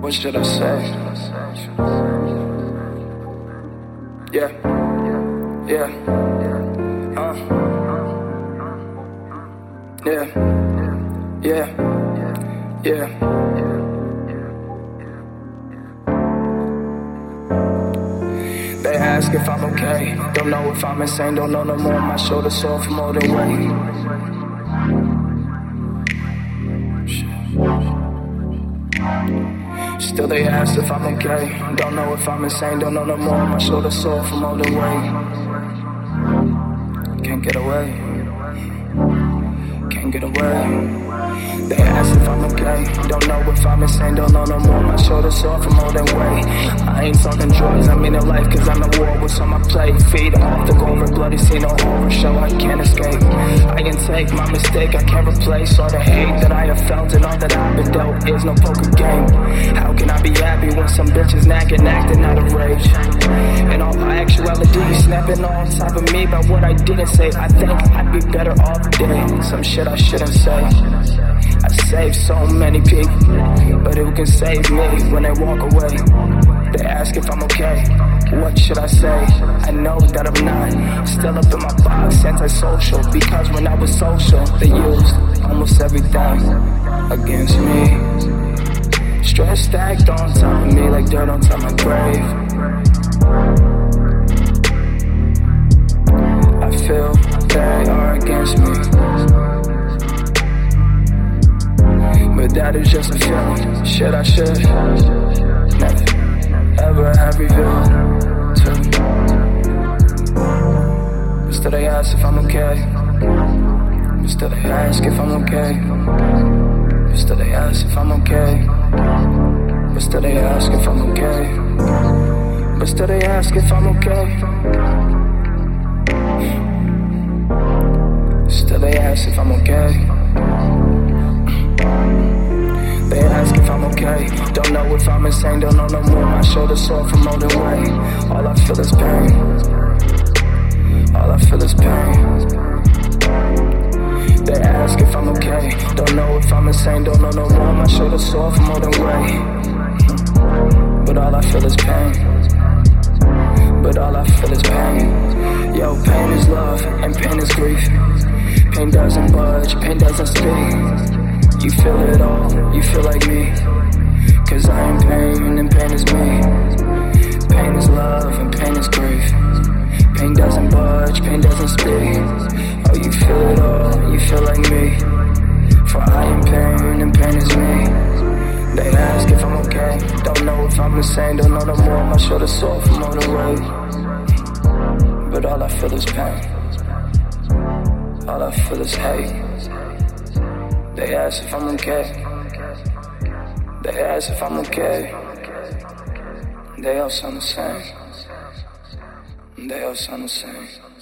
What should I say? Yeah, yeah, yeah, yeah, yeah. They ask if I'm okay, don't know if I'm insane, don't know no more. My shoulders sore from all the weight. Still they ask if I'm okay, don't know if I'm insane, don't know no more. My shoulders sore from all the weight. Can't get away, can't get away. They ask if I'm okay, don't know if I'm insane, don't know no more. My shoulders sore from all the weight. I ain't talking drugs, I mean in life, cause I'm at war. What's on my plate? Feed off the gore, bloody see no horror show. I can't escape, I can take my mistake, I can't replace all the hate that I have felt and all that I've been dealt. Is no poker game. How can I be happy when some bitches nagging, acting out of rage? In all my actuality, snapping on top of me by what I didn't say. I think I'd be better off doing some shit I shouldn't say. I saved so many people, but who can save me when they walk away? They ask if I'm okay. What should I say? I know that I'm not. Still up in my box, antisocial. Because when I was social, they used almost everything against me. Stress stacked on top of me like dirt on top of my grave. I feel they are against me, but that is just a feeling. Shit I should never ever have revealed. Still they ask if I'm okay. Still they ask if I'm okay. Still they ask if I'm okay. Still they ask if I'm okay. But still they ask if I'm okay. Still they ask if I'm okay. They ask if I'm okay. Don't know if I'm insane, don't know no more. My shoulders sore from all the way. All I feel is pain. All I feel is pain. They ask if I'm okay, don't know if I'm insane, don't know no more. My shoulders sore from all the way. But all I feel is pain. But all I feel is pain. Yo, pain is love and pain is grief. Pain doesn't budge, pain doesn't speak. You feel it all, you feel like me. Cause I am pain and pain is me. Pain is love and pain is grief. Pain doesn't budge, pain doesn't speak. Oh, you feel it all, you feel like me. For I am pain and pain is me. They ask if I'm okay, don't know if I'm insane, don't know no more. My shoulders sore from all the weight. But all I feel is pain. All I feel is hate. They ask if I'm okay. They ask if I'm okay. They all sound the same. They all sound the same.